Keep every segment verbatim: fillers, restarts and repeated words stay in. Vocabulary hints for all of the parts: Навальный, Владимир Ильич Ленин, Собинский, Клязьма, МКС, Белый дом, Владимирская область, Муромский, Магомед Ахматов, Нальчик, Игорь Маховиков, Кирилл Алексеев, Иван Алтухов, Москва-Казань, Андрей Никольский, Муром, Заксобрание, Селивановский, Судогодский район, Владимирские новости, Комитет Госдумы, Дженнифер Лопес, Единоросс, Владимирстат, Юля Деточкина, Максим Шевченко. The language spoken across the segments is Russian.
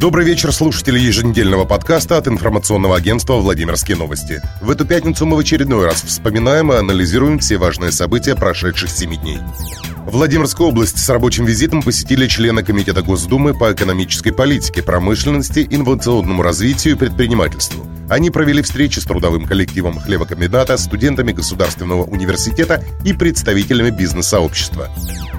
Добрый вечер, слушатели еженедельного подкаста от информационного агентства «Владимирские новости». В эту пятницу мы в очередной раз вспоминаем и анализируем все важные события прошедших семи дней. Владимирскую область с рабочим визитом посетили члены Комитета Госдумы по экономической политике, промышленности, инновационному развитию и предпринимательству. Они провели встречи с трудовым коллективом «Хлебокомбината», студентами Государственного университета и представителями бизнес-сообщества.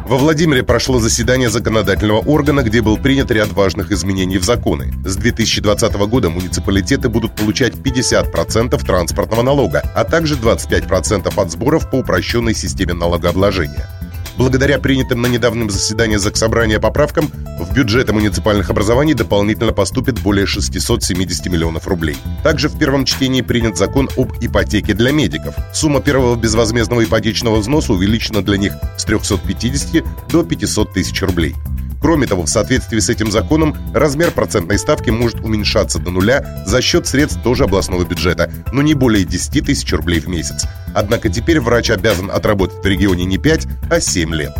Во Владимире прошло заседание законодательного органа, где был принят ряд важных изменений в законы. С две тысячи двадцатого года муниципалитеты будут получать пятьдесят процентов транспортного налога, а также двадцать пять процентов от сборов по упрощенной системе налогообложения. Благодаря принятым на недавнем заседании Заксобрания поправкам в бюджеты муниципальных образований дополнительно поступит более шестьсот семьдесят миллионов рублей. Также в первом чтении принят закон об ипотеке для медиков. Сумма первого безвозмездного ипотечного взноса увеличена для них с трехсот пятидесяти до пятисот тысяч рублей. Кроме того, в соответствии с этим законом размер процентной ставки может уменьшаться до нуля за счет средств тоже областного бюджета, но не более десяти тысяч рублей в месяц. Однако теперь врач обязан отработать в регионе не пять, а семь лет.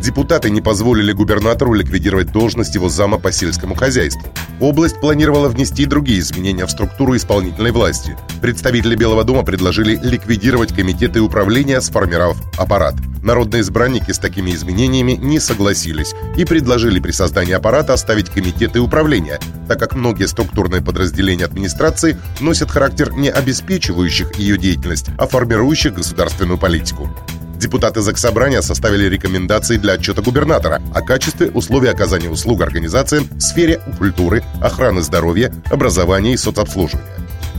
Депутаты не позволили губернатору ликвидировать должность его зама по сельскому хозяйству. Область планировала внести другие изменения в структуру исполнительной власти. Представители Белого дома предложили ликвидировать комитеты управления, сформировав аппарат. Народные избранники с такими изменениями не согласились и предложили при создании аппарата оставить комитеты управления, так как многие структурные подразделения администрации носят характер не обеспечивающих ее деятельность, а формирующих государственную политику. Депутаты Заксобрания составили рекомендации для отчета губернатора о качестве условий оказания услуг организациям в сфере культуры, охраны здоровья, образования и соцобслуживания.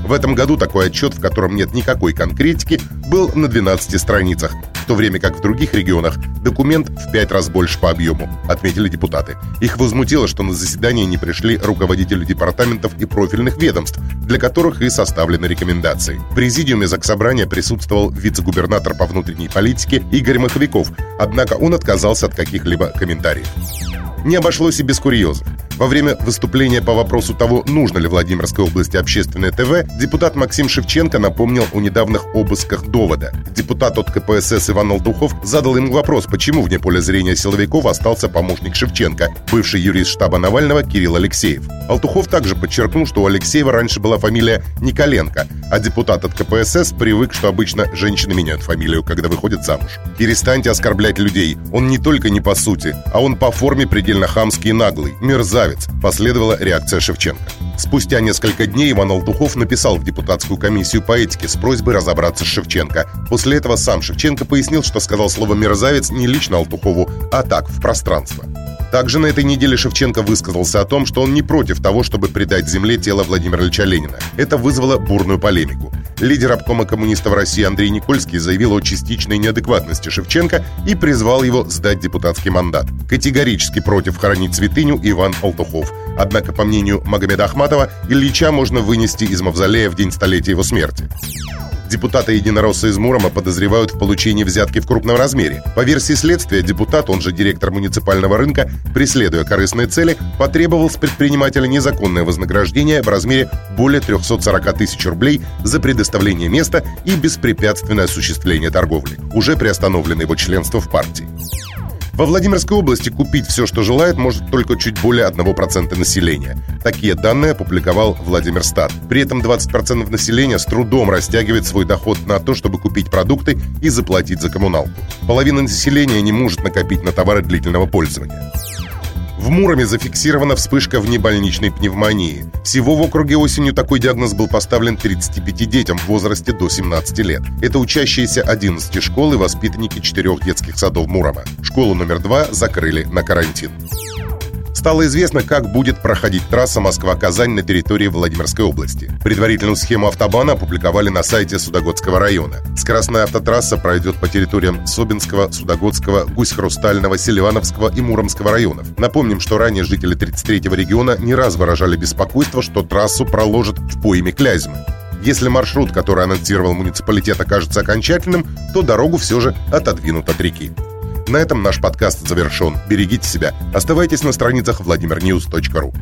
В этом году такой отчет, в котором нет никакой конкретики, был на двенадцати страницах, в то время как в других регионах документ в пять раз больше по объему, отметили депутаты. Их возмутило, что на заседание не пришли руководители департаментов и профильных ведомств, для которых и составлены рекомендации. В президиуме Заксобрания присутствовал вице-губернатор по внутренней политике Игорь Маховиков, однако он отказался от каких-либо комментариев. Не обошлось и без курьезов. Во время выступления по вопросу того, нужно ли Владимирской области общественное ТВ, депутат Максим Шевченко напомнил о недавних обысках довода. Депутат от ка пэ эс эс Иван Алтухов задал ему вопрос, почему вне поля зрения силовиков остался помощник Шевченко, бывший юрист штаба Навального Кирилл Алексеев. Алтухов также подчеркнул, что у Алексеева раньше была фамилия Николенко, а депутат от ка пэ эс эс привык, что обычно женщины меняют фамилию, когда выходят замуж. «Перестаньте оскорблять людей. Он не только не по сути, а он по форме предельно хамский и наглый. Мерзавец», последовала реакция Шевченко. Спустя несколько дней Иван Алтухов написал в депутатскую комиссию по этике с просьбой разобраться с Шевченко. После этого сам Шевченко пояснил, что сказал слово «мерзавец» не лично Алтухову, а так, в пространство. Также на этой неделе Шевченко высказался о том, что он не против того, чтобы предать земле тело Владимира Ильича Ленина. Это вызвало бурную полемику. Лидер обкома коммунистов России Андрей Никольский заявил о частичной неадекватности Шевченко и призвал его сдать депутатский мандат. Категорически против хоронить святыню Иван Алтухов. Однако, по мнению Магомеда Ахматова, Ильича можно вынести из мавзолея в день столетия его смерти. Депутата Единоросса из Мурома подозревают в получении взятки в крупном размере. По версии следствия, депутат, он же директор муниципального рынка, преследуя корыстные цели, потребовал с предпринимателя незаконное вознаграждение в размере более трехсот сорока тысяч рублей за предоставление места и беспрепятственное осуществление торговли. Уже приостановлено его членство в партии. Во Владимирской области купить все, что желает, может только чуть более одного процента населения. Такие данные опубликовал Владимирстат. При этом двадцать процентов населения с трудом растягивает свой доход на то, чтобы купить продукты и заплатить за коммуналку. Половина населения не может накопить на товары длительного пользования. В Муроме зафиксирована вспышка внебольничной пневмонии. Всего в округе осенью такой диагноз был поставлен тридцати пяти детям в возрасте до семнадцати лет. Это учащиеся одиннадцати школ и воспитанники четырех детских садов Мурома. Школу номер два закрыли на карантин. Стало известно, как будет проходить трасса Москва-Казань на территории Владимирской области. Предварительную схему автобана опубликовали на сайте Судогодского района. Скоростная автотрасса пройдет по территориям Собинского, Судогодского, Гусь-Хрустального, Селивановского и Муромского районов. Напомним, что ранее жители тридцать третьего региона не раз выражали беспокойство, что трассу проложат в пойме Клязьмы. Если маршрут, который анонсировал муниципалитет, окажется окончательным, то дорогу все же отодвинут от реки. На этом наш подкаст завершен. Берегите себя. Оставайтесь на страницах владимир ньюс точка ру.